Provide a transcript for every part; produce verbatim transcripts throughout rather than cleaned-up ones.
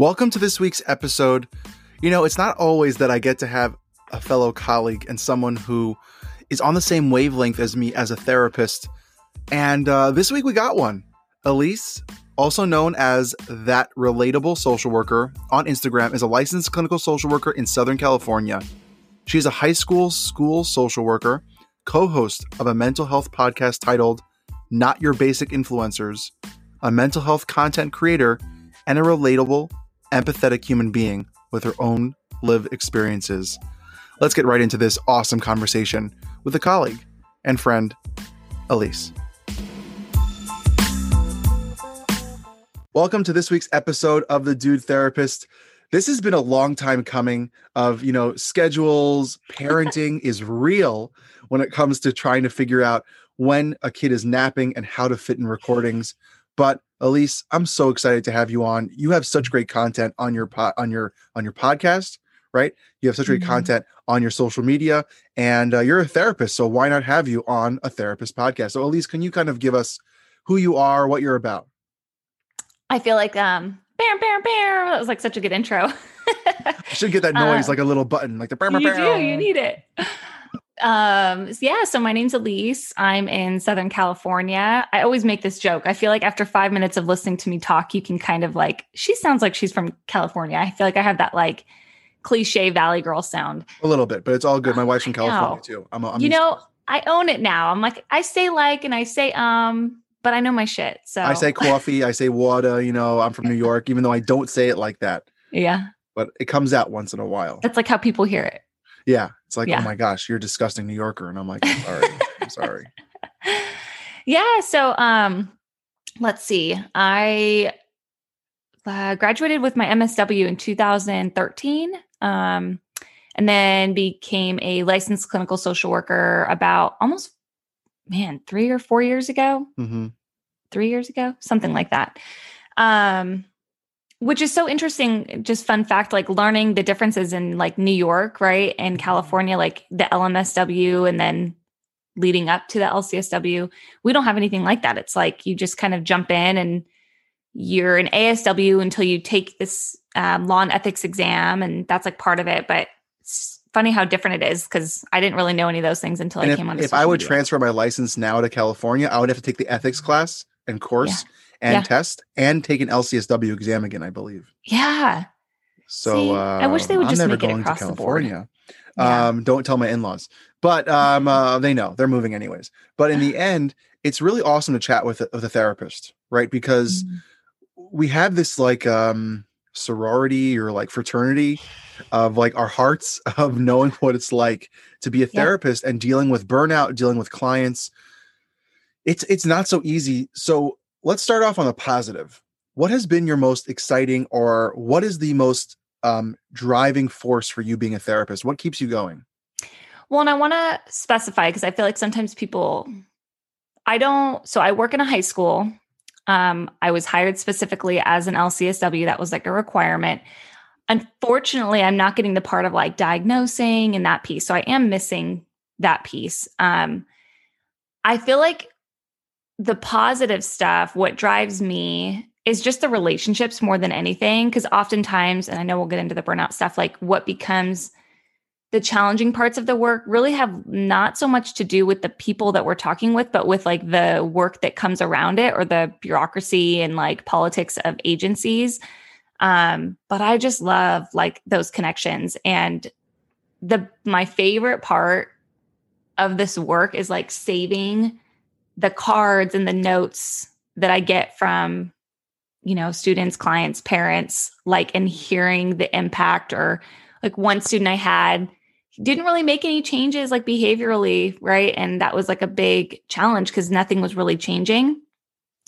Welcome to this week's episode. You know, it's not always that I get to have a fellow colleague and someone who is on the same wavelength as me as a therapist. And uh, this week we got one. Elyce, also known as That Relatable Social Worker on Instagram, is a licensed clinical social worker in Southern California. She's a high school school social worker, co-host of a mental health podcast titled Not Your Basic Influencers, a mental health content creator, and a relatable empathetic human being with her own lived experiences. Let's get right into this awesome conversation with a colleague and friend, Elyce. Welcome to this week's episode of The Dude Therapist. This has been a long time coming of, you know, schedules. Parenting is real when it comes to trying to figure out when a kid is napping and how to fit in recordings. But Elyce, I'm so excited to have you on. You have such great content on your po- on your on your podcast, right? You have such mm-hmm. great content on your social media, and uh, you're a therapist, so why not have you on a therapist podcast? So Elyce, can you kind of give us who you are, what you're about? I feel like um, bam, bam, bam. That was like such a good intro. I should get that noise, uh, like a little button, like the bam, bam, bam. You do. You need it. Um, yeah. So my name's Elyce. I'm in Southern California. I always make this joke. I feel like after five minutes of listening to me talk, you can kind of like, she sounds like she's from California. I feel like I have that like cliche Valley girl sound. A little bit, but it's all good. My wife's from California too. I'm, I'm you know, to I own it now. I'm like, I say like, and I say, um, but I know my shit. So I say coffee, I say water, you know, I'm from New York, even though I don't say it like that. Yeah. But it comes out once in a while. That's like how people hear it. Yeah. It's like, yeah. Oh my gosh, you're a disgusting New Yorker. And I'm like, I'm sorry. I'm sorry. Yeah. So um, let's see. I uh, graduated with my M S W in two thousand thirteen um, and then became a licensed clinical social worker about almost, man, three or four years ago, mm-hmm. three years ago, something like that. Um Which is so interesting, just fun fact, like learning the differences in like New York, right? And California, like the L M S W and then leading up to the L C S W, we don't have anything like that. It's like you just kind of jump in and you're an A S W until you take this um, law and ethics exam. And that's like part of it. But it's funny how different it is because I didn't really know any of those things until and I if, came on. If I would media. transfer my license now to California, I would have to take the ethics class and course. Yeah. And yeah. test and take an L C S W exam again, I believe. Yeah. So See, uh, I wish they would I'm just never make going it across to California. The board. Um, yeah. Don't tell my in-laws, but um, uh, they know they're moving anyways. But in the end, it's really awesome to chat with a, with a therapist, right? Because mm-hmm. we have this like um, sorority or like fraternity of like our hearts of knowing what it's like to be a therapist yeah. and dealing with burnout, dealing with clients. It's it's not so easy. So. Let's start off on a positive. What has been your most exciting or what is the most um, driving force for you being a therapist? What keeps you going? Well, and I want to specify because I feel like sometimes people, I don't, so I work in a high school. Um, I was hired specifically as an L C S W. That was like a requirement. Unfortunately, I'm not getting the part of like diagnosing and that piece. So I am missing that piece. Um, I feel like the positive stuff, what drives me is just the relationships more than anything. Cause oftentimes, and I know we'll get into the burnout stuff, like what becomes the challenging parts of the work really have not so much to do with the people that we're talking with, but with like the work that comes around it or the bureaucracy and like politics of agencies. Um, but I just love like those connections. And the, my favorite part of this work is like saving the cards and the notes that I get from, you know, students, clients, parents, like, and hearing the impact. Or like one student I had didn't really make any changes like behaviorally. Right. And that was like a big challenge because nothing was really changing,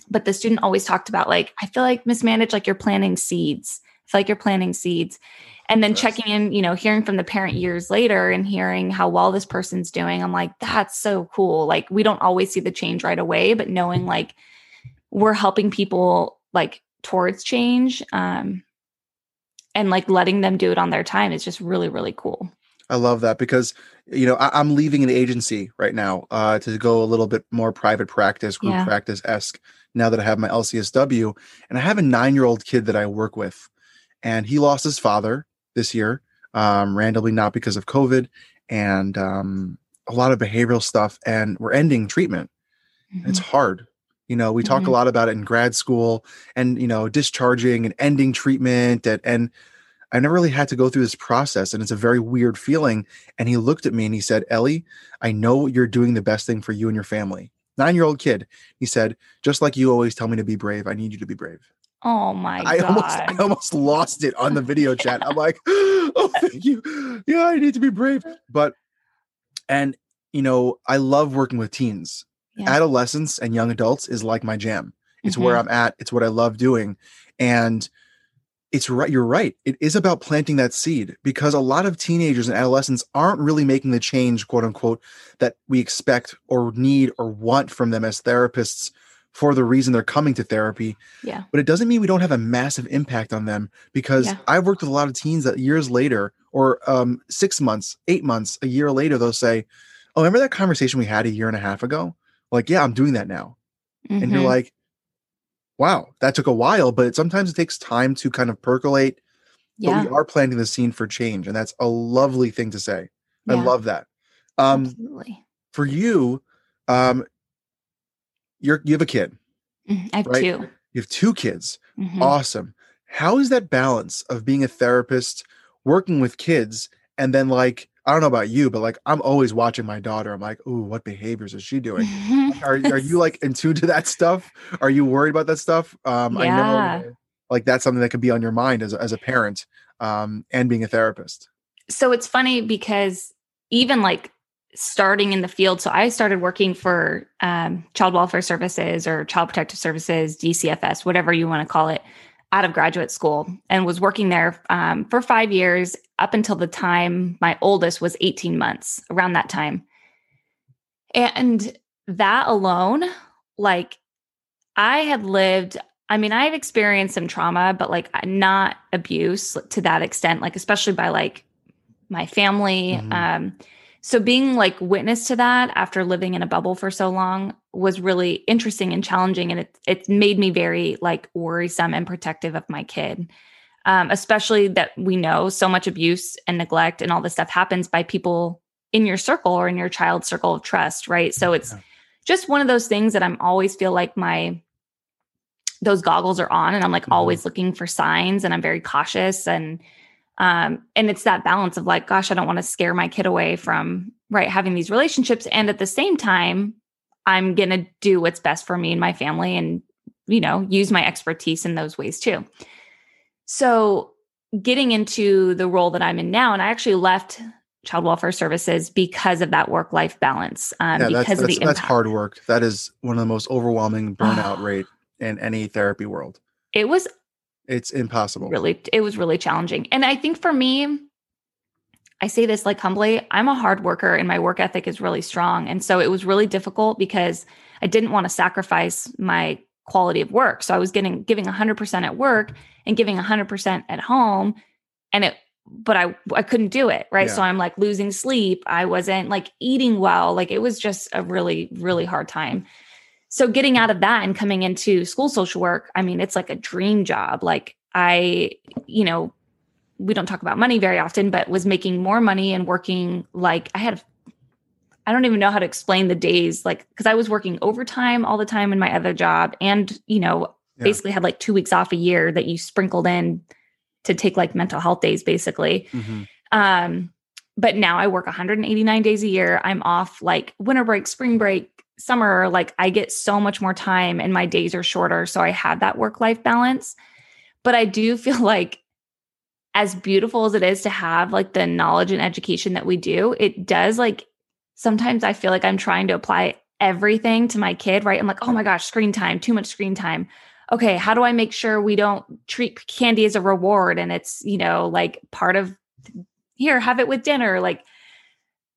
but the student always talked about like, I feel like Miz Mandich, like you're planting seeds. I feel like you're planting seeds and then checking in, you know, hearing from the parent years later and hearing how well this person's doing. I'm like, that's so cool. Like we don't always see the change right away, but knowing like we're helping people like towards change um, and like letting them do it on their time is just really, really cool. I love that because, you know, I- I'm leaving an agency right now uh, to go a little bit more private practice, group yeah. practice-esque now that I have my L C S W and I have a nine-year-old kid that I work with. and he lost his father this year, um, randomly, not because of COVID, and um, a lot of behavioral stuff, and we're ending treatment. Mm-hmm. It's hard. You know, we talk mm-hmm. a lot about it in grad school, and, you know, discharging and ending treatment, and, and I never really had to go through this process, and it's a very weird feeling. And he looked at me and he said, "Ellie, I know you're doing the best thing for you and your family." Nine-year-old kid. He said, "Just like you always tell me to be brave, I need you to be brave." Oh my I God. Almost, I almost lost it on the video chat. I'm like, oh, thank you. Yeah, I need to be brave. But, and you know, I love working with teens. Yeah. Adolescents and young adults is like my jam. It's mm-hmm. where I'm at. It's what I love doing. And it's right. You're right. It is about planting that seed, because a lot of teenagers and adolescents aren't really making the change, quote unquote, that we expect or need or want from them as therapists for the reason they're coming to therapy. Yeah. But it doesn't mean we don't have a massive impact on them, because yeah. I've worked with a lot of teens that years later, or um, six months, eight months, a year later, they'll say, "Oh, remember that conversation we had a year and a half ago? Like, yeah, I'm doing that now." Mm-hmm. And you're like, wow, that took a while, but sometimes it takes time to kind of percolate. Yeah. But we are planting the scene for change, and that's a lovely thing to say. Yeah. I love that. Um, Absolutely. For you, um, you're you have a kid. I have right? two. You have two kids. Mm-hmm. Awesome. How is that balance of being a therapist, working with kids, and then, like, I don't know about you, but like, I'm always watching my daughter. I'm like, "Ooh, what behaviors is she doing?" are are you like in tune to that stuff? Are you worried about that stuff? Um, yeah. I know like that's something that could be on your mind as, as a parent, um, and being a therapist. So it's funny, because even like starting in the field, so I started working for um, child welfare services or child protective services, D C F S, whatever you want to call it, out of graduate school, and was working there um, for five years up until the time my oldest was eighteen months, around that time. And that alone, like I had lived, I mean, I've experienced some trauma, but like not abuse to that extent, like especially by like my family. Mm-hmm. Um, so being like witness to that after living in a bubble for so long was really interesting and challenging. And it, it made me very like worrisome and protective of my kid. Um, especially that we know so much abuse and neglect and all this stuff happens by people in your circle or in your child's circle of trust. Right. So it's yeah. just one of those things that I'm always feel like my, those goggles are on, and I'm like mm-hmm. always looking for signs, and I'm very cautious. And, um, and it's that balance of like, gosh, I don't want to scare my kid away from right. having these relationships. And at the same time, I'm going to do what's best for me and my family, and, you know, use my expertise in those ways too. So getting into the role that I'm in now, and I actually left child welfare services because of that work-life balance. Um, yeah, because that's, of the that's, impact. That's hard work. That is one of the most overwhelming burnout rate in any therapy world. It was. It's impossible. Really. It was really challenging. And I think for me, I say this like humbly, I'm a hard worker and my work ethic is really strong. And so it was really difficult because I didn't want to sacrifice my quality of work. So I was getting, giving one hundred percent at work and giving one hundred percent at home. And it, but I, I couldn't do it. Right. Yeah. So I'm like losing sleep. I wasn't like eating well. Like it was just a really, really hard time. So getting out of that and coming into school social work, I mean, it's like a dream job. Like I, you know, we don't talk about money very often, but was making more money and working like I had, I don't even know how to explain the days, like, cause I was working overtime all the time in my other job. And, you know, yeah. basically had like two weeks off a year that you sprinkled in to take like mental health days, basically. Mm-hmm. Um, but now I work one hundred eighty-nine days a year. I'm off like winter break, spring break, summer. Like I get so much more time and my days are shorter. So I have that work-life balance, but I do feel like, as beautiful as it is to have like the knowledge and education that we do, it does like, sometimes I feel like I'm trying to apply everything to my kid, right? I'm like, oh my gosh, screen time, too much screen time. Okay. How do I make sure we don't treat candy as a reward? And it's, you know, like part of here, have it with dinner, like,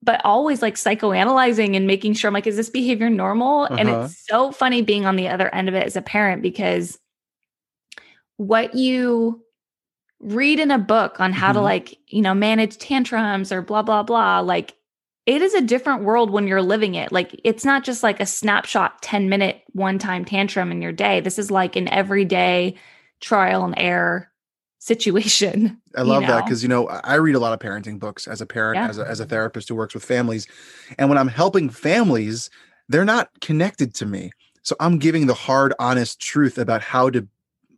but always like psychoanalyzing and making sure I'm like, is this behavior normal? Uh-huh. And it's so funny being on the other end of it as a parent, because what you read in a book on how mm-hmm. to like, you know, manage tantrums or blah, blah, blah. Like it is a different world when you're living it. Like it's not just like a snapshot, ten minute, one time tantrum in your day. This is like an everyday trial and error situation. I love you know? that because, you know, I read a lot of parenting books as a parent, yeah. as a, as a therapist who works with families. And when I'm helping families, they're not connected to me. So I'm giving the hard, honest truth about how to,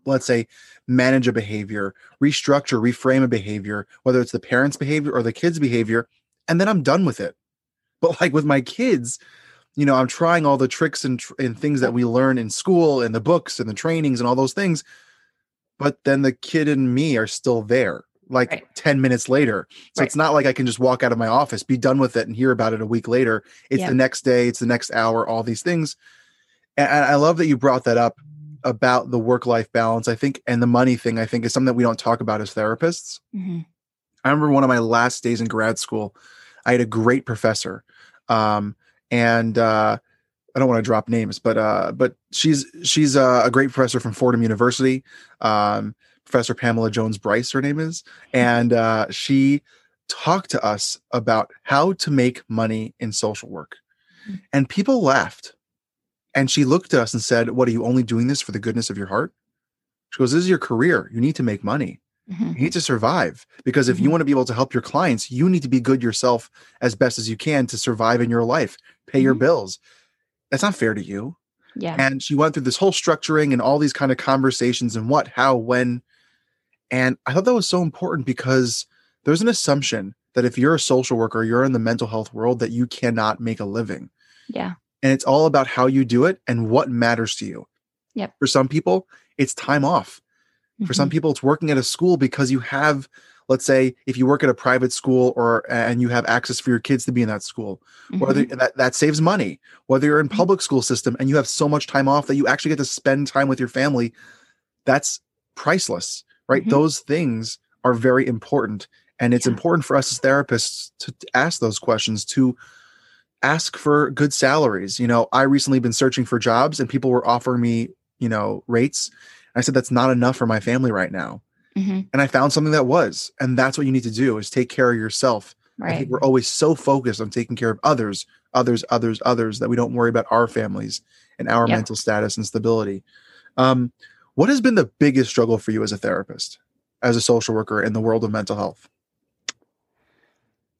let's say, manage a behavior, restructure, reframe a behavior, whether it's the parent's behavior or the kid's behavior, and then I'm done with it. But like with my kids, you know, I'm trying all the tricks and, tr- and things that we learn in school and the books and the trainings and all those things. But then the kid and me are still there like right. ten minutes later. So right. it's not like I can just walk out of my office, be done with it and hear about it a week later. It's yeah. the next day, it's the next hour, all these things. And I love that you brought that up about the work-life balance, I think, and the money thing, I think, is something that we don't talk about as therapists. Mm-hmm. I remember one of my last days in grad school, I had a great professor. Um, and uh, I don't want to drop names, but uh, but she's she's a, a great professor from Fordham University, um, Professor Pamela Jones Bryce, her name is. And uh, she talked to us about how to make money in social work. Mm-hmm. And people laughed. And she looked at us and said, what, are you only doing this for the goodness of your heart? She goes, this is your career. You need to make money. Mm-hmm. You need to survive. Because if mm-hmm. you want to be able to help your clients, you need to be good yourself as best as you can to survive in your life, pay mm-hmm. your bills. That's not fair to you. Yeah. And she went through this whole structuring and all these kind of conversations and what, how, when. And I thought that was so important because there's an assumption that if you're a social worker, you're in the mental health world, that you cannot make a living. Yeah. And it's all about how you do it and what matters to you. Yep. For some people, it's time off. Mm-hmm. For some people, it's working at a school because you have, let's say, if you work at a private school or and you have access for your kids to be in that school, mm-hmm. whether that, that saves money, whether you're in public school system and you have so much time off that you actually get to spend time with your family, that's priceless, right? Mm-hmm. Those things are very important. And it's yeah. important for us as therapists to ask those questions, to ask for good salaries. You know, I recently been searching for jobs and people were offering me, you know, rates. And I said, that's not enough for my family right now. Mm-hmm. And I found something that was, and that's what you need to do is take care of yourself. Right. I think we're always so focused on taking care of others, others, others, others, that we don't worry about our families and our yep. mental status and stability. Um, what has been the biggest struggle for you as a therapist, as a social worker in the world of mental health?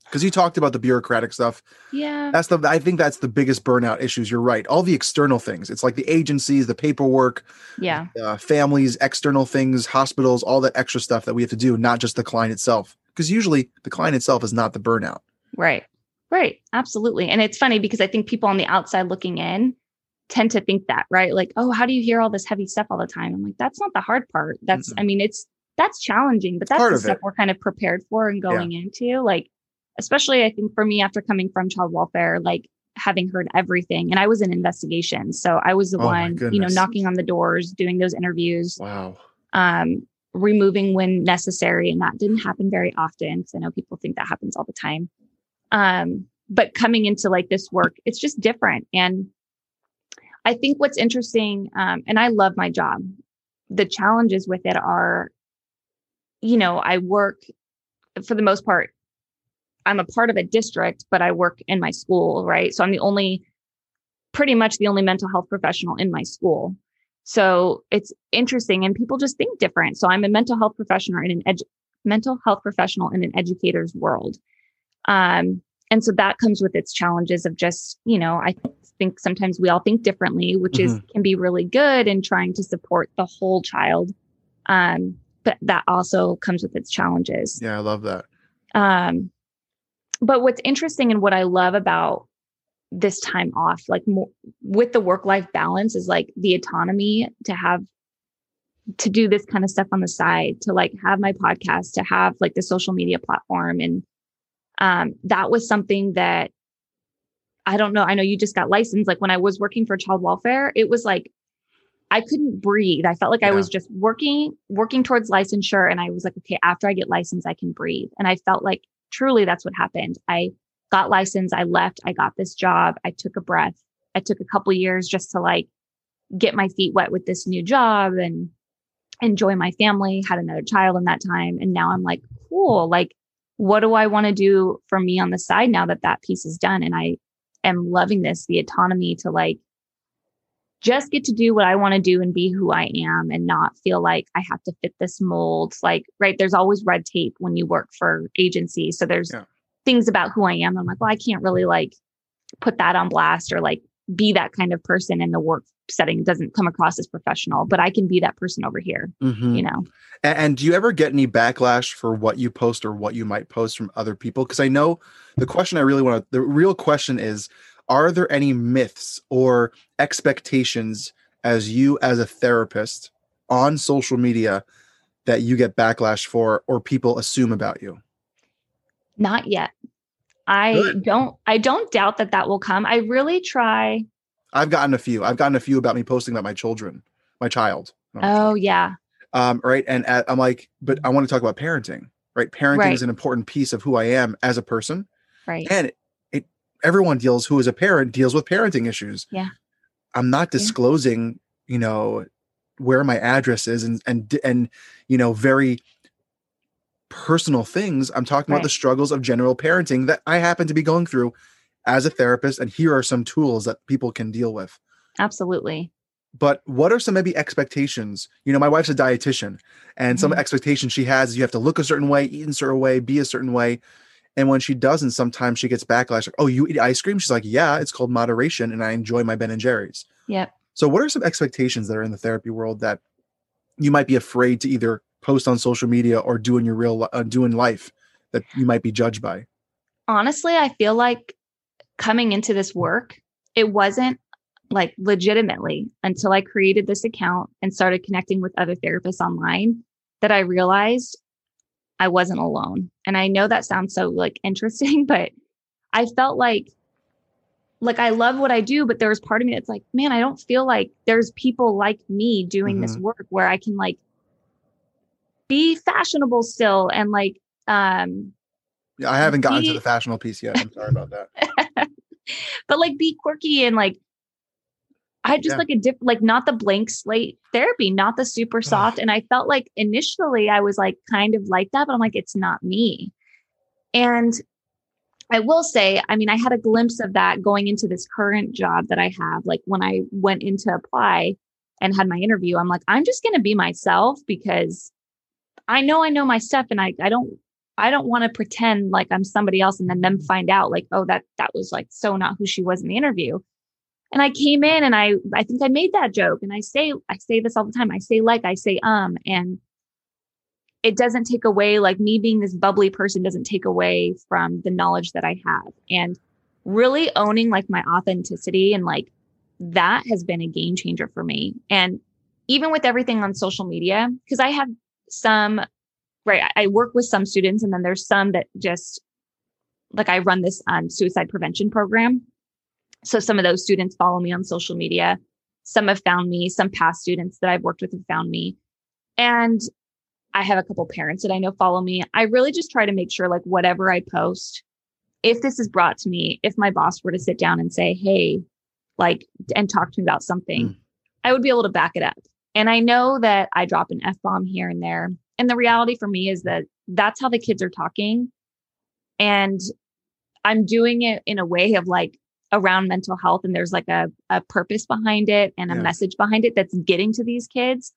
Because you talked about the bureaucratic stuff. Yeah. That's the, I think that's the biggest burnout issues. You're right. All the external things. It's like the agencies, the paperwork, yeah, uh, families, external things, hospitals, all that extra stuff that we have to do, not just the client itself. Because usually the client itself is not the burnout. Right. Right. Absolutely. And it's funny because I think people on the outside looking in tend to think that, right? Like, oh, how do you hear all this heavy stuff all the time? I'm like, that's not the hard part. That's, mm-hmm. I mean, it's, that's challenging, but that's part the stuff it. We're kind of prepared for and going yeah. into like, especially, I think for me, after coming from child welfare, like having heard everything, and I was in investigation. So I was the oh one, you know, knocking on the doors, doing those interviews, wow, um, removing when necessary. And that didn't happen very often, because I know people think that happens all the time. Um, but coming into like this work, it's just different. And I think what's interesting, um, and I love my job, the challenges with it are, you know, I work for the most part, I'm a part of a district, but I work in my school, right? So I'm the only, pretty much the only mental health professional in my school. So it's interesting, and people just think different. So I'm a mental health professional in an edu- mental health professional in an educator's world, um, and so that comes with its challenges of just, you know, I think sometimes we all think differently, which mm-hmm. is can be really good in trying to support the whole child, um, but that also comes with its challenges. Yeah, I love that. Um, But what's interesting and what I love about this time off, like more, with the work-life balance, is like the autonomy to have, to do this kind of stuff on the side, to like have my podcast, to have like the social media platform. And um, that was something that I don't know. I know you just got licensed. Like when I was working for child welfare, it was like, I couldn't breathe. I felt like yeah. I was just working, working towards licensure. And I was like, okay, after I get licensed, I can breathe. And I felt like, truly, that's what happened. I got licensed. I left. I got this job. I took a breath. I took a couple years just to like get my feet wet with this new job and enjoy my family. Had another child in that time. And now I'm like, cool. Like, what do I want to do for me on the side now that that piece is done? And I am loving this, the autonomy to like just get to do what I want to do and be who I am and not feel like I have to fit this mold. Like, right. There's always red tape when you work for agencies. So there's yeah. things about who I am. I'm like, well, I can't really like put that on blast or like be that kind of person in the work setting. It doesn't come across as professional, but I can be that person over here, mm-hmm. you know? And, and do you ever get any backlash for what you post or what you might post from other people? Cause I know the question I really want to, the real question is, are there any myths or expectations as you, as a therapist on social media that you get backlash for, or people assume about you? Not yet. I Good. don't, I don't doubt that that will come. I really try. I've gotten a few, I've gotten a few about me posting about my children, my child. Oh child. yeah. Um, right. And at, I'm like, but I want to talk about parenting, right? Parenting right. is an important piece of who I am as a person. Right. And it, it everyone deals who is a parent deals with parenting issues. Yeah. I'm not disclosing, yeah. you know, where my address is and, and, and, you know, very personal things. I'm talking right. about the struggles of general parenting that I happen to be going through as a therapist. And here are some tools that people can deal with. Absolutely. But what are some maybe expectations? You know, my wife's a dietitian, and mm-hmm. some expectations she has is you have to look a certain way, eat in a certain way, be a certain way. And when she doesn't, sometimes she gets backlash. Like, oh, you eat ice cream? She's like, yeah, it's called moderation. And I enjoy my Ben and Jerry's. Yep. So what are some expectations that are in the therapy world that you might be afraid to either post on social media or do in your real uh, do in life that you might be judged by? Honestly, I feel like coming into this work, it wasn't like legitimately until I created this account and started connecting with other therapists online that I realized I wasn't alone. And I know that sounds so like interesting, but I felt like like I love what I do, but there was part of me that's like, man, I don't feel like there's people like me doing mm-hmm. this work where I can like be fashionable still. And like, um, yeah, I haven't gotten be, to the fashionable piece yet. I'm sorry about that. But like be quirky and like, I just yeah. like a different, like not the blank slate therapy, not the super soft. And I felt like initially I was like kind of like that, but I'm like, it's not me. And I will say, I mean, I had a glimpse of that going into this current job that I have. Like when I went in to apply and had my interview, I'm like, I'm just going to be myself because I know, I know my stuff, and I, I don't, I don't want to pretend like I'm somebody else and then them find out like, oh, that, that was like, so not who she was in the interview. And I came in and I, I think I made that joke, and I say, I say this all the time. I say, like, I say, um, and it doesn't take away, like me being this bubbly person doesn't take away from the knowledge that I have, and really owning like my authenticity. And like, that has been a game changer for me. And even with everything on social media, because I have some, right. I work with some students, and then there's some that just like, I run this um, suicide prevention program. So some of those students follow me on social media. Some have found me, some past students that I've worked with have found me. And I have a couple parents that I know follow me. I really just try to make sure like whatever I post, if this is brought to me, if my boss were to sit down and say, hey, like, and talk to me about something, mm. I would be able to back it up. And I know that I drop an F-bomb here and there. And the reality for me is that that's how the kids are talking. And I'm doing it in a way of like around mental health. And there's like a, a purpose behind it and a yeah. message behind it that's getting to these kids.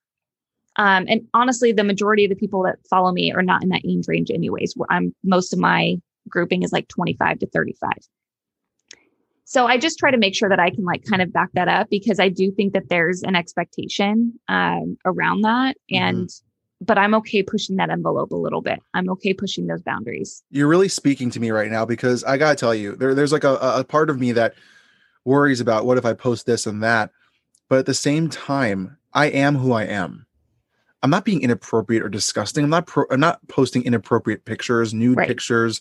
Um, and honestly, the majority of the people that follow me are not in that age range anyways, where I'm, most of my grouping is like twenty-five to thirty-five. So I just try to make sure that I can like kind of back that up, because I do think that there's an expectation um, around that. And, mm-hmm. but I'm okay pushing that envelope a little bit. I'm okay pushing those boundaries. You're really speaking to me right now, because I got to tell you, there, there's like a, a part of me that worries about what if I post this and that, but at the same time, I am who I am. I'm not being inappropriate or disgusting. I'm not, pro- I'm not posting inappropriate pictures, nude right. pictures,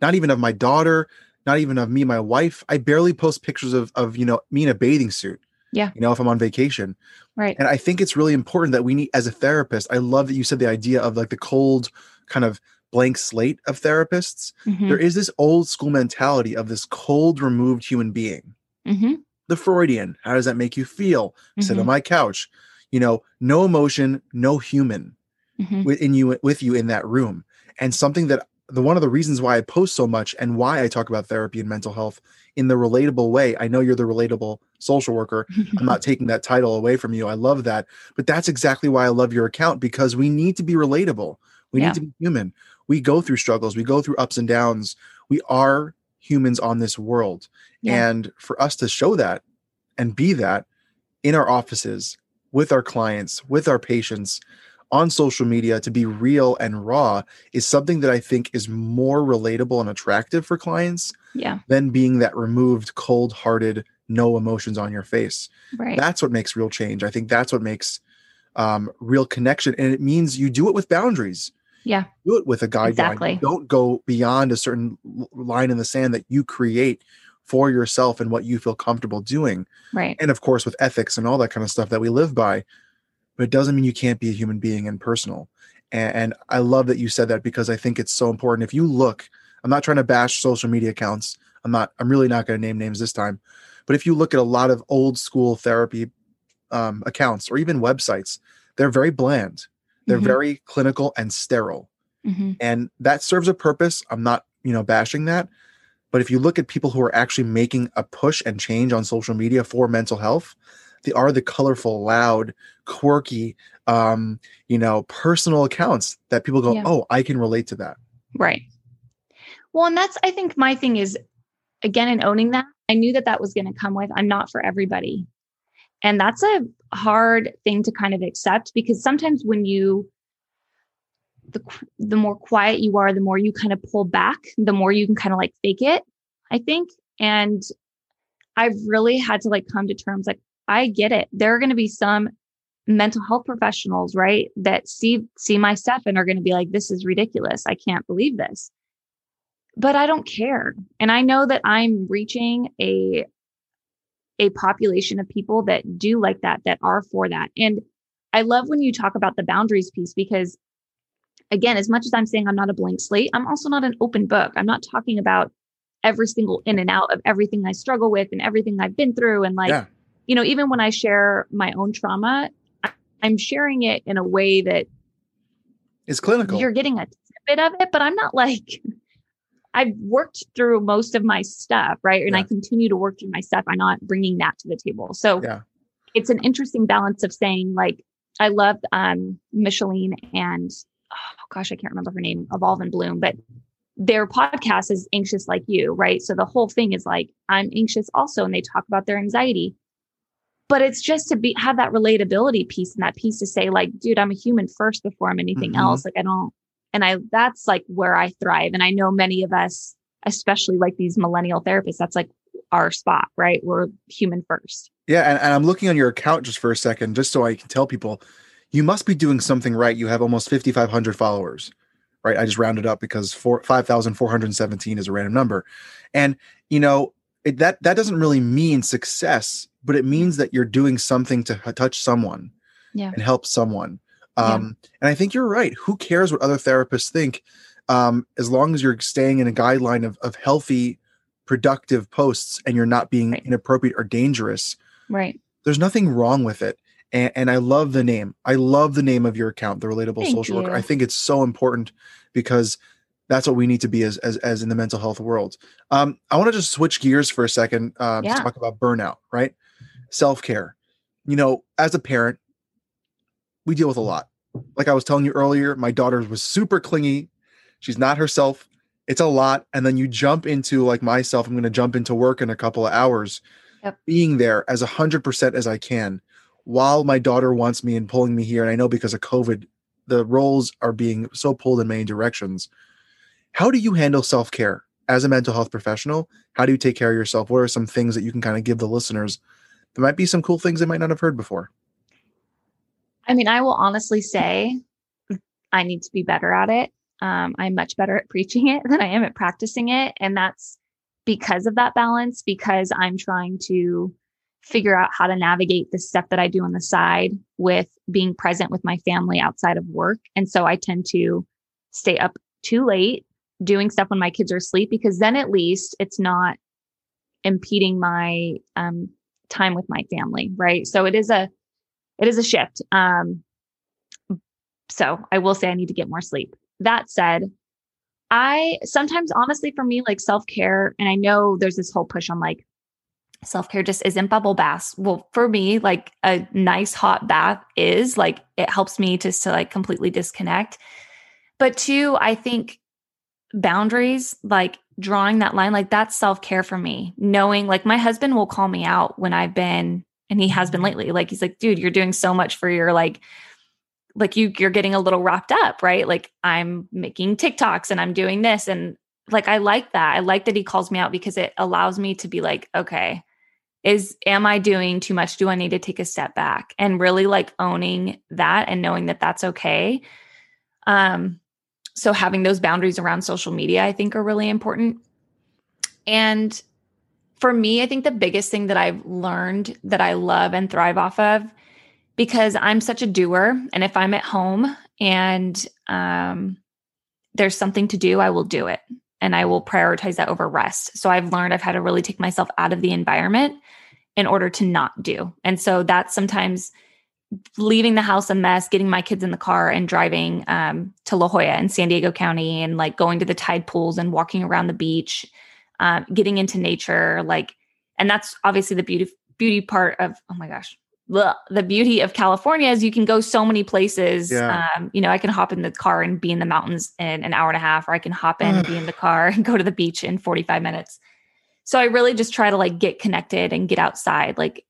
not even of my daughter, not even of me and my wife. I barely post pictures of, of, you know, me in a bathing suit. Yeah. You know, if I'm on vacation. Right. And I think it's really important that we need, as a therapist, I love that you said the idea of like the cold kind of blank slate of therapists. Mm-hmm. There is this old school mentality of this cold, removed human being. Mm-hmm. The Freudian, how does that make you feel? Mm-hmm. Sit on my couch, you know, no emotion, no human mm-hmm. within you, with you in that room. And something that the one of the reasons why I post so much and why I talk about therapy and mental health in the relatable way. I know you're the relatable social worker. I'm not taking that title away from you. I love that. But that's exactly why I love your account, because we need to be relatable. We yeah. need to be human. We go through struggles. We go through ups and downs. We are humans on this world. Yeah. And for us to show that and be that in our offices, with our clients, with our patients, on social media, to be real and raw is something that I think is more relatable and attractive for clients yeah. than being that removed, cold-hearted, no emotions on your face. Right. That's what makes real change. I think that's what makes um, real connection. And it means you do it with boundaries. Yeah. You do it with a guideline. Exactly. You don't go beyond a certain line in the sand that you create for yourself and what you feel comfortable doing. Right. And of course, with ethics and all that kind of stuff that we live by. But it doesn't mean you can't be a human being and personal. And, and I love that you said that, because I think it's so important. If you look, I'm not trying to bash social media accounts. I'm not, I'm really not going to name names this time. But if you look at a lot of old school therapy um, accounts or even websites, they're very bland. They're mm-hmm. very clinical and sterile. Mm-hmm. And that serves a purpose. I'm not, you know, bashing that. But if you look at people who are actually making a push and change on social media for mental health, they are the colorful, loud, quirky, um, you know, personal accounts that people go, yeah. oh, I can relate to that. Right. Well, and that's, I think my thing is, again, in owning that, I knew that that was going to come with, I'm not for everybody. And that's a hard thing to kind of accept, because sometimes when you, the, the more quiet you are, the more you kind of pull back, the more you can kind of like fake it, I think. And I've really had to like come to terms, like, I get it. There are going to be some mental health professionals, right, that see see my stuff and are going to be like, this is ridiculous. I can't believe this. But I don't care. And I know that I'm reaching a a population of people that do like that, that are for that. And I love when you talk about the boundaries piece, because, again, as much as I'm saying I'm not a blank slate, I'm also not an open book. I'm not talking about every single in and out of everything I struggle with and everything I've been through. And like, yeah. you know, even when I share my own trauma, I'm sharing it in a way that is clinical. You're getting a bit of it, but I'm not like, I've worked through most of my stuff, right? And yeah. I continue to work through my stuff. I'm not bringing that to the table. So yeah. it's an interesting balance of saying, like, I love um, Micheline and, oh gosh, I can't remember her name, Evolve and Bloom, but their podcast is Anxious Like You, right? So the whole thing is like, I'm anxious also. And they talk about their anxiety. But it's just to be have that relatability piece, and that piece to say, like, dude, I'm a human first before I'm anything mm-hmm. else. Like, I don't, and I, that's like where I thrive. And I know many of us, especially like these millennial therapists, that's like our spot, right? We're human first. Yeah. And, and I'm looking on your account just for a second, just so I can tell people, you must be doing something right. You have almost fifty-five hundred followers, right? I just rounded up because four, five thousand four hundred seventeen is a random number. And, you know, it, that, that doesn't really mean success, but it means that you're doing something to touch someone yeah. and help someone. Um, yeah. And I think you're right. Who cares what other therapists think? Um, as long as you're staying in a guideline of, of healthy, productive posts and you're not being right. inappropriate or dangerous. Right. There's nothing wrong with it. And, and I love the name. I love the name of your account, The Relatable Thank Social you. Worker. I think it's so important, because that's what we need to be as, as, as in the mental health world. Um, I want to just switch gears for a second um, yeah. to talk about burnout, right? Self-care. You know, as a parent, we deal with a lot. Like I was telling you earlier, my daughter was super clingy. She's not herself. It's a lot. And then you jump into, like myself, I'm going to jump into work in a couple of hours, yep. being there as one hundred percent as I can while my daughter wants me and pulling me here. And I know because of COVID, the roles are being so pulled in many directions. How do you handle self-care as a mental health professional? How do you take care of yourself? What are some things that you can kind of give the listeners? There might be some cool things they might not have heard before. I mean, I will honestly say I need to be better at it. Um, I'm much better at preaching it than I am at practicing it. And that's because of that balance, because I'm trying to figure out how to navigate the stuff that I do on the side with being present with my family outside of work. And so I tend to stay up too late doing stuff when my kids are asleep, because then at least it's not impeding my um, time with my family. Right. So it is a, it is a shift. Um, so I will say I need to get more sleep. That said, I sometimes, honestly, for me, like self-care, and I know there's this whole push on like self-care just isn't bubble baths. Well, for me, like a nice hot bath is like, it helps me just to like completely disconnect. But two, I think boundaries, like drawing that line, like that's self-care for me. Knowing like my husband will call me out when I've been, and he has been lately, like, he's like, dude, you're doing so much for your, like, like you, you're getting a little wrapped up, right? Like I'm making TikToks and I'm doing this. And like, I like that. I like that he calls me out because it allows me to be like, okay, is, am I doing too much? Do I need to take a step back? And really like owning that and knowing that that's okay. Um, so having those boundaries around social media, I think are really important. And for me, I think the biggest thing that I've learned that I love and thrive off of, because I'm such a doer, and if I'm at home and um, there's something to do, I will do it. And I will prioritize that over rest. So I've learned I've had to really take myself out of the environment in order to not do. And so that's sometimes leaving the house a mess, getting my kids in the car and driving um, to La Jolla in San Diego County, and like going to the tide pools and walking around the beach, um, getting into nature. Like, and that's obviously the beauty, beauty part of, oh my gosh, bleh, the beauty of California is you can go so many places. Yeah. Um, you know, I can hop in the car and be in the mountains in an hour and a half, or I can hop in and be in the car and go to the beach in forty-five minutes. So I really just try to like get connected and get outside. Like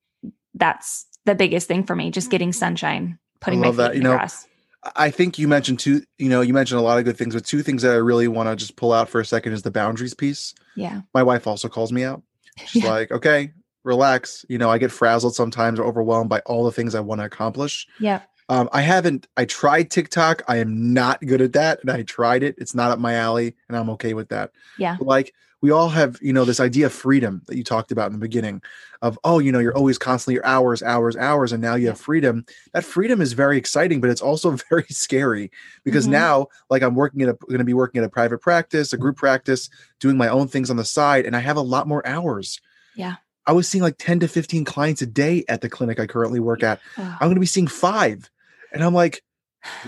that's the biggest thing for me, just getting sunshine, putting my feet that. in the you grass. Know, I think you mentioned two, you know, you mentioned a lot of good things, but two things that I really want to just pull out for a second is the boundaries piece. Yeah. My wife also calls me out. She's yeah. like, okay, relax. You know, I get frazzled sometimes or overwhelmed by all the things I want to accomplish. Yeah. Um, I haven't, I tried TikTok. I am not good at that. And I tried it. It's not up my alley, and I'm okay with that. Yeah. But like, we all have, you know, this idea of freedom that you talked about in the beginning of, oh, you know, you're always constantly your hours, hours, hours. And now you have freedom. That freedom is very exciting, but it's also very scary because mm-hmm. now like I'm working at a, going to be working at a private practice, a group practice, doing my own things on the side. And I have a lot more hours. Yeah. I was seeing like ten to fifteen clients a day at the clinic I currently work at. Oh. I'm going to be seeing five. And I'm like,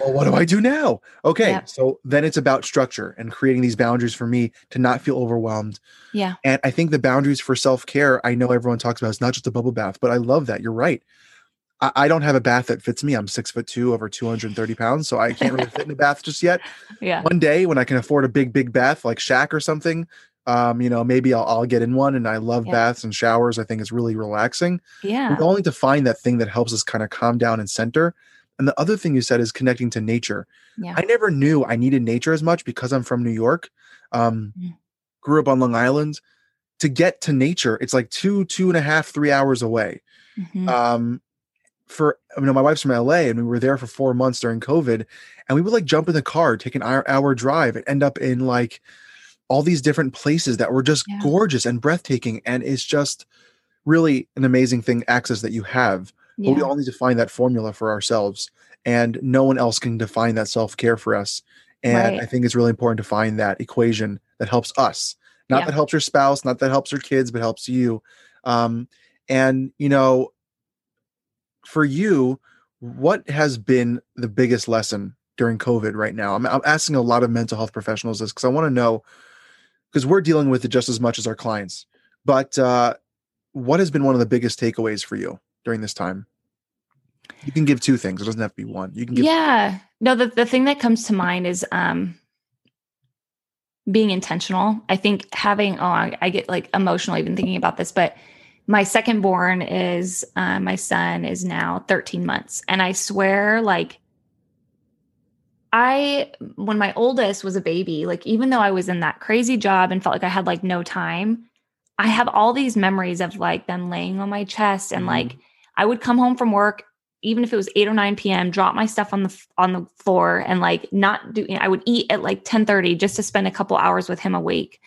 well, what do I do now? Okay. Yep. So then it's about structure and creating these boundaries for me to not feel overwhelmed. Yeah. And I think the boundaries for self-care, I know everyone talks about, it's not just a bubble bath, but I love that. You're right. I, I don't have a bath that fits me. I'm six foot two, over two hundred thirty pounds. So I can't really fit in a bath just yet. Yeah. One day when I can afford a big, big bath, like Shaq or something, Um, you know, maybe I'll, I'll get in one. And I love yeah. baths and showers. I think it's really relaxing. Yeah. We all need to find that thing that helps us kind of calm down and center. And the other thing you said is connecting to nature. Yeah. I never knew I needed nature as much because I'm from New York. Um, yeah. Grew up on Long Island. To get to nature, it's like two, two and a half, three hours away. Mm-hmm. Um, for, you know, my wife's from L A, and we were there for four months during COVID, and we would like jump in the car, take an hour, hour drive, and end up in like all these different places that were just yeah. gorgeous and breathtaking. And it's just really an amazing thing, access that you have. Yeah. But we all need to find that formula for ourselves, and no one else can define that self-care for us. And right. I think it's really important to find that equation that helps us, not yeah. that helps your spouse, not that helps your kids, but helps you. Um, and, you know, for you, what has been the biggest lesson during COVID right now? I'm, I'm asking a lot of mental health professionals this because I want to know, because we're dealing with it just as much as our clients. But uh, what has been one of the biggest takeaways for you during this time? You can give two things. It doesn't have to be one. You can give. Yeah. No, the, the thing that comes to mind is um, being intentional. I think having, oh, I, I get like emotional even thinking about this, but my second born is, uh, my son is now thirteen months. And I swear, like, I, when my oldest was a baby, like, even though I was in that crazy job and felt like I had like no time, I have all these memories of like them laying on my chest. And like, I would come home from work, even if it was eight or nine P M, drop my stuff on the, on the floor and like not do, I would eat at like ten thirty just to spend a couple hours with him awake.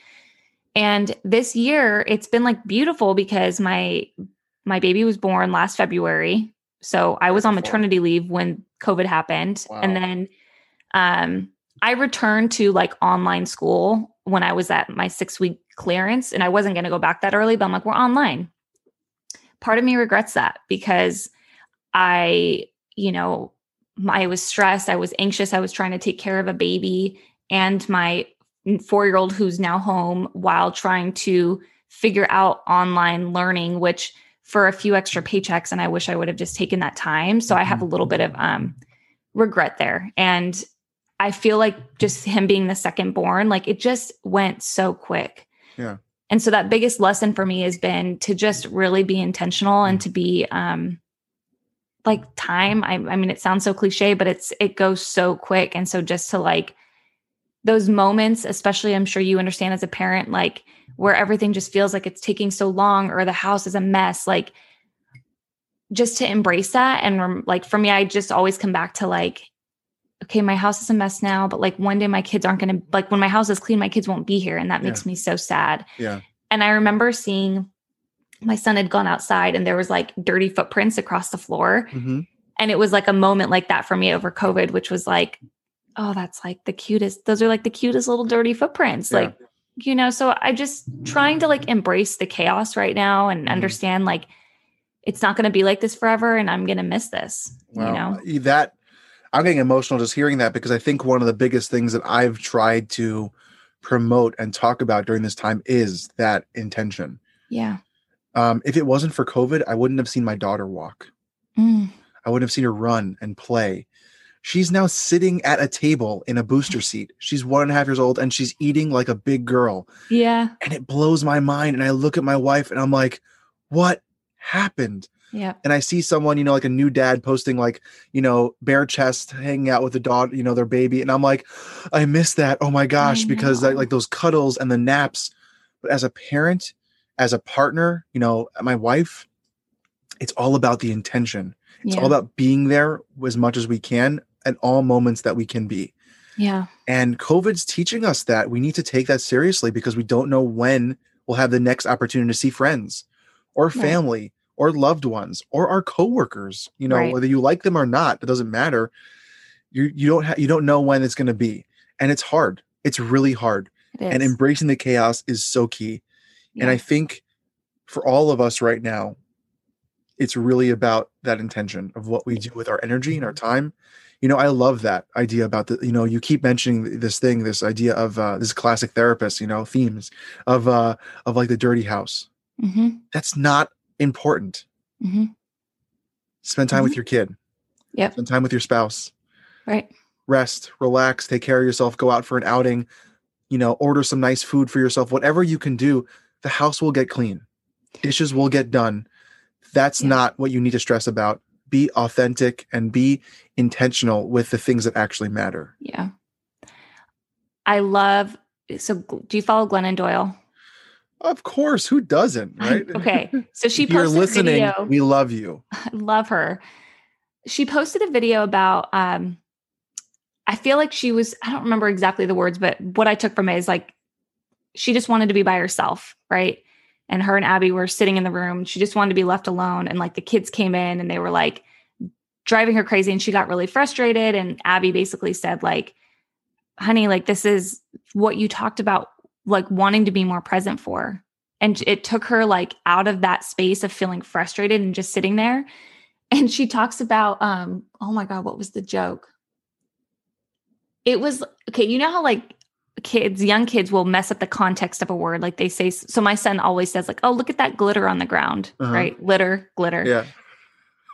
And this year it's been like beautiful because my, my baby was born last February. So I was on maternity leave when COVID happened. Wow. And then Um, I returned to like online school when I was at my six week clearance, and I wasn't going to go back that early, but I'm like, we're online. Part of me regrets that because I, you know, I was stressed. I was anxious. I was trying to take care of a baby and my four-year-old who's now home while trying to figure out online learning, which for a few extra paychecks, and I wish I would have just taken that time. So I have a little bit of um, regret there. And I feel like just him being the second born, like it just went so quick. Yeah. And so that biggest lesson for me has been to just really be intentional and to be um, like time. I, I mean, it sounds so cliche, but it's, it goes so quick. And so just to like those moments, especially I'm sure you understand as a parent, like where everything just feels like it's taking so long or the house is a mess, like just to embrace that. And rem- like, for me, I just always come back to like, okay, my house is a mess now, but like one day my kids aren't going to, like when my house is clean, my kids won't be here. And that yeah. makes me so sad. Yeah. And I remember seeing my son had gone outside and there was like dirty footprints across the floor. Mm-hmm. And it was like a moment like that for me over COVID, which was like, oh, that's like the cutest. Those are like the cutest little dirty footprints. Yeah. Like, you know, so I just trying to like embrace the chaos right now and mm-hmm. understand like, it's not going to be like this forever. And I'm going to miss this, wow. you know, that I'm getting emotional just hearing that, because I think one of the biggest things that I've tried to promote and talk about during this time is that intention. Yeah. Um, if it wasn't for COVID, I wouldn't have seen my daughter walk. Mm. I wouldn't have seen her run and play. She's now sitting at a table in a booster seat. She's one and a half years old and she's eating like a big girl. Yeah. And it blows my mind. And I look at my wife and I'm like, what happened? Yeah. And I see someone, you know, like a new dad posting like, you know, bare chest hanging out with the dog, you know, their baby. And I'm like, I miss that. Oh my gosh. Because I, like those cuddles and the naps. But as a parent, as a partner, you know, my wife, it's all about the intention. It's yeah. all about being there as much as we can at all moments that we can be. Yeah. And COVID's teaching us that we need to take that seriously, because we don't know when we'll have the next opportunity to see friends or family. Right. Or loved ones, or our coworkers, you know, right. whether you like them or not, it doesn't matter. You you don't ha- you don't know when it's going to be, and it's hard. It's really hard. It and embracing the chaos is so key. Yeah. And I think for all of us right now, it's really about that intention of what we do with our energy and our time. You know, I love that idea about the, you know, you keep mentioning this thing, this idea of uh, this classic therapist, you know, themes of uh, of like the dirty house. Mm-hmm. That's not important. Mm-hmm. Spend time mm-hmm. with your kid. Yep. Spend time with your spouse. Right. Rest, relax, take care of yourself, go out for an outing, you know, order some nice food for yourself. Whatever you can do, the house will get clean. Dishes will get done. That's yeah. not what you need to stress about. Be authentic and be intentional with the things that actually matter. Yeah. I love, so do you follow Glennon Doyle? Of course. Who doesn't, right? Okay. So she posted You're listening, a video. We love you. I love her. She posted a video about, um, I feel like she was, I don't remember exactly the words, but what I took from it is like, she just wanted to be by herself. Right. And her and Abby were sitting in the room. She just wanted to be left alone. And like the kids came in and they were like driving her crazy and she got really frustrated. And Abby basically said like, honey, like this is what you talked about, like wanting to be more present for. And it took her like out of that space of feeling frustrated and just sitting there. And she talks about, um, oh my God, what was the joke? It was, okay. You know how like kids, young kids will mess up the context of a word. Like they say, so my son always says like, oh, look at that glitter on the ground, uh-huh. right? Litter, glitter. Yeah.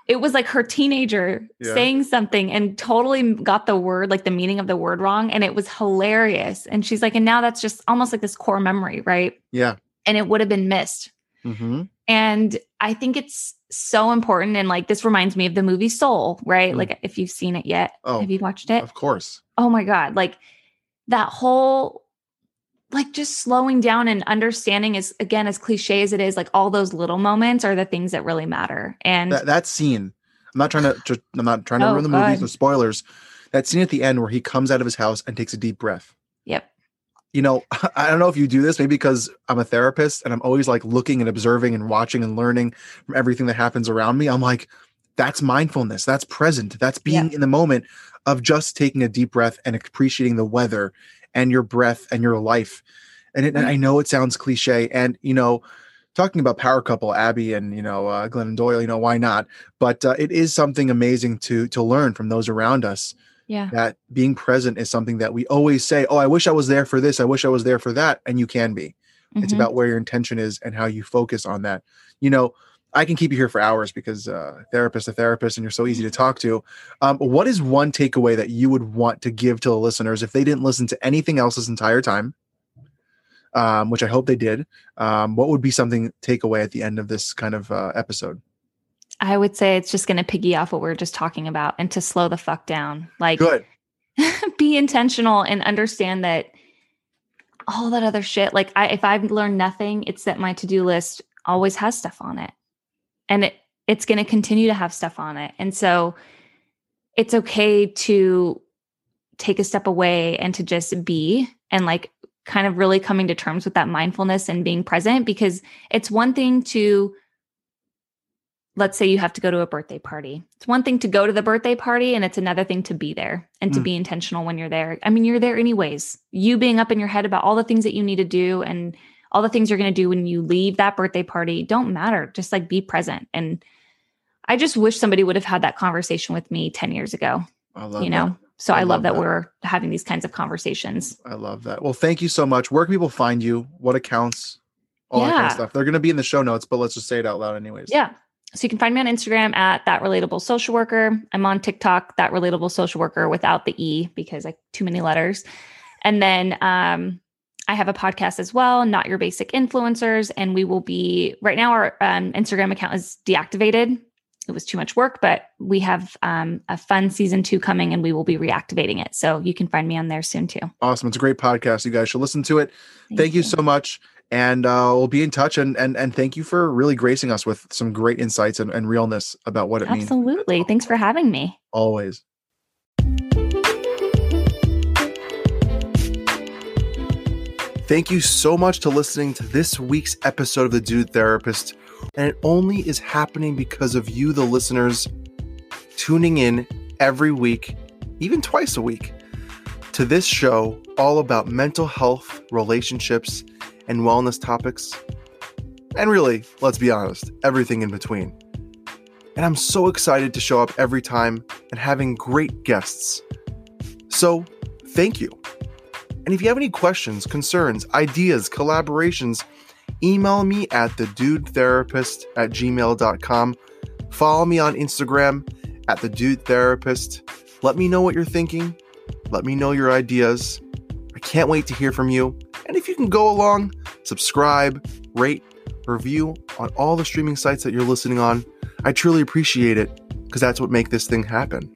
It was like her teenager yeah. saying something and totally got the word, like the meaning of the word wrong. And it was hilarious. And she's like, and now that's just almost like this core memory, right? Yeah. And it would have been missed. Mm-hmm. And I think it's so important. And like, this reminds me of the movie Soul, right? Mm. Like if you've seen it yet, oh, have you watched it? Of course. Oh my God. Like that whole, like just slowing down and understanding is, again, as cliche as it is, like all those little moments are the things that really matter. And that, that scene, I'm not trying to, to I'm not trying to oh, ruin the God. movies with spoilers. That scene at the end where he comes out of his house and takes a deep breath. Yep. You know, I don't know if you do this, maybe because I'm a therapist and I'm always like looking and observing and watching and learning from everything that happens around me. I'm like, that's mindfulness. That's present. That's being yep. in the moment of just taking a deep breath and appreciating the weather and your breath and your life. And, it, and I know it sounds cliche. And, you know, talking about power couple, Abby and, you know, uh, Glennon Doyle, you know, why not? But uh, it is something amazing to to learn from those around us Yeah. That being present is something that we always say, oh, I wish I was there for this. I wish I was there for that. And you can be. Mm-hmm. It's about where your intention is and how you focus on that. You know, I can keep you here for hours because uh, therapist to therapist, and you're so easy to talk to. Um, what is one takeaway that you would want to give to the listeners if they didn't listen to anything else this entire time, um, which I hope they did? Um, what would be something takeaway at the end of this kind of uh, episode? I would say it's just going to piggy off what we were just talking about, and to slow the fuck down. Like, good. Be intentional and understand that all that other shit. Like, I, if I've learned nothing, it's that my to-do list always has stuff on it, and it, it's going to continue to have stuff on it. And so it's okay to take a step away and to just be, and like kind of really coming to terms with that mindfulness and being present, because it's one thing to, let's say you have to go to a birthday party. It's one thing to go to the birthday party, and it's another thing to be there and to mm. be intentional when you're there. I mean, you're there anyways. You being up in your head about all the things that you need to do and all the things you're going to do when you leave that birthday party don't matter. Just like be present. And I just wish somebody would have had that conversation with me ten years ago. I love you know, that. So I, I love, love that, that we're having these kinds of conversations. I love that. Well, thank you so much. Where can people find you? What accounts? All yeah. that kind of stuff. They're going to be in the show notes, but let's just say it out loud anyways. Yeah. So you can find me on Instagram at That Relatable Social Worker. I'm on TikTok, That Relatable Social Worker without the E, because like too many letters. And then um, I have a podcast as well, Not Your Basic Influencers. And we will be, right now our um, Instagram account is deactivated. It was too much work, but we have um, a fun season two coming, and we will be reactivating it. So you can find me on there soon too. Awesome. It's a great podcast. You guys should listen to it. Thank, Thank you. you so much. And uh, we'll be in touch. And and and thank you for really gracing us with some great insights and, and realness about what it Absolutely. means. Absolutely. Thanks for having me. Always. Thank you so much for listening to this week's episode of The Dude Therapist. And it only is happening because of you, the listeners, tuning in every week, even twice a week, to this show all about mental health, relationships, and wellness topics, and really, let's be honest, everything in between. And I'm so excited to show up every time and having great guests. So, thank you. And if you have any questions, concerns, ideas, collaborations, email me at thedudetherapist at gmail dot com. Follow me on Instagram at thedudetherapist. Let me know what you're thinking. Let me know your ideas. I can't wait to hear from you. And if you can go along, subscribe, rate, review on all the streaming sites that you're listening on. I truly appreciate it, because that's what makes this thing happen.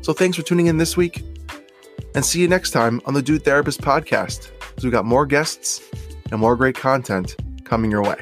So thanks for tuning in this week, and see you next time on the Dude Therapist podcast, because we've got more guests and more great content coming your way.